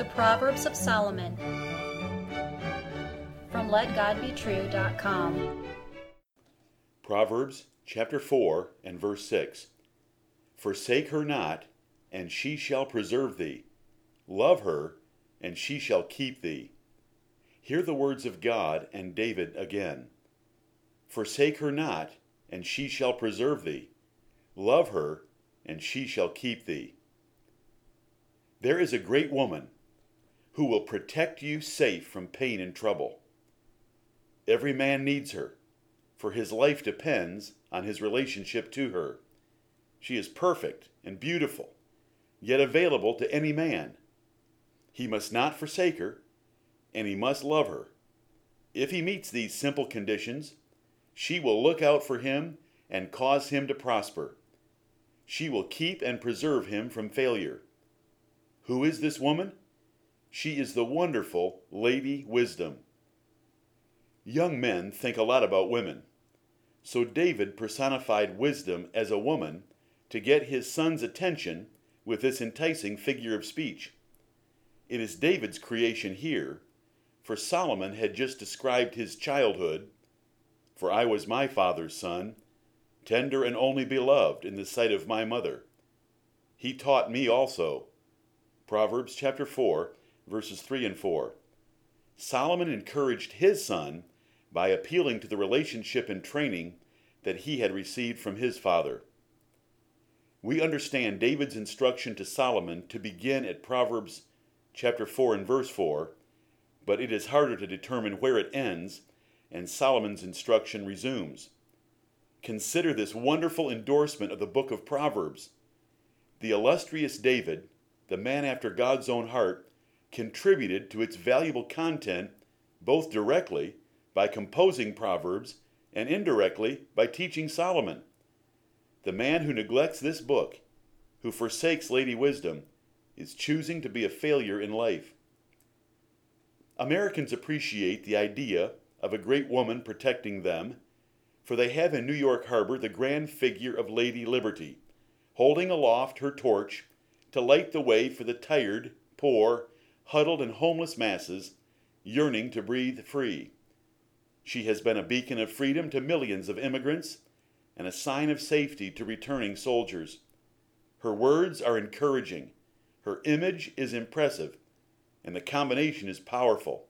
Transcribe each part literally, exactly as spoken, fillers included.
The Proverbs of Solomon, from Let God Be True dot com. Proverbs chapter four and verse six. Forsake her not, and she shall preserve thee. Love her, and she shall keep thee. Hear the words of God and David again. Forsake her not, and she shall preserve thee. Love her, and she shall keep thee. There is a great woman who will protect you safe from pain and trouble. Every man needs her, for his life depends on his relationship to her. She is perfect and beautiful, yet available to any man. He must not forsake her, and he must love her. If he meets these simple conditions, she will look out for him and cause him to prosper. She will keep and preserve him from failure. Who is this woman? She is the wonderful Lady Wisdom. Young men think a lot about women, so David personified wisdom as a woman to get his son's attention with this enticing figure of speech. It is David's creation here, for Solomon had just described his childhood, "For I was my father's son, tender and only beloved in the sight of my mother. He taught me also." Proverbs chapter four, verses three and four. Solomon encouraged his son by appealing to the relationship and training that he had received from his father. We understand David's instruction to Solomon to begin at Proverbs chapter four and verse four, but it is harder to determine where it ends, and Solomon's instruction resumes. Consider this wonderful endorsement of the book of Proverbs. The illustrious David, the man after God's own heart, contributed to its valuable content both directly by composing Proverbs and indirectly by teaching Solomon. The man who neglects this book, who forsakes Lady Wisdom, is choosing to be a failure in life. Americans appreciate the idea of a great woman protecting them, for they have in New York Harbor the grand figure of Lady Liberty, holding aloft her torch to light the way for the tired, poor, huddled and homeless masses yearning to breathe free. She has been a beacon of freedom to millions of immigrants and a sign of safety to returning soldiers. Her words are encouraging, her image is impressive, and the combination is powerful.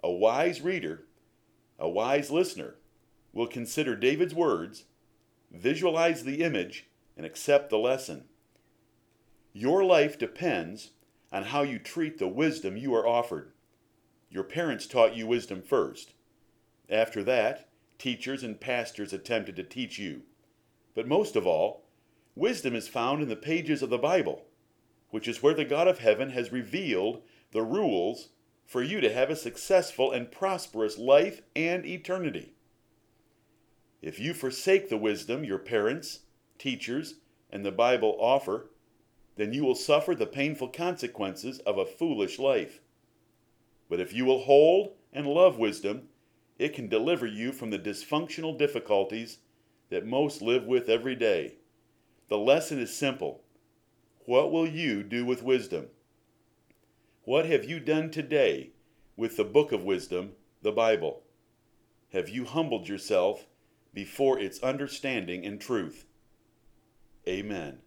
A wise reader, a wise listener, will consider David's words, visualize the image, and accept the lesson. Your life depends on how you treat the wisdom you are offered. Your parents taught you wisdom first. After that, teachers and pastors attempted to teach you. But most of all, wisdom is found in the pages of the Bible, which is where the God of heaven has revealed the rules for you to have a successful and prosperous life and eternity. If you forsake the wisdom your parents, teachers, and the Bible offer, then you will suffer the painful consequences of a foolish life. But if you will hold and love wisdom, it can deliver you from the dysfunctional difficulties that most live with every day. The lesson is simple. What will you do with wisdom? What have you done today with the book of wisdom, the Bible? Have you humbled yourself before its understanding and truth? Amen.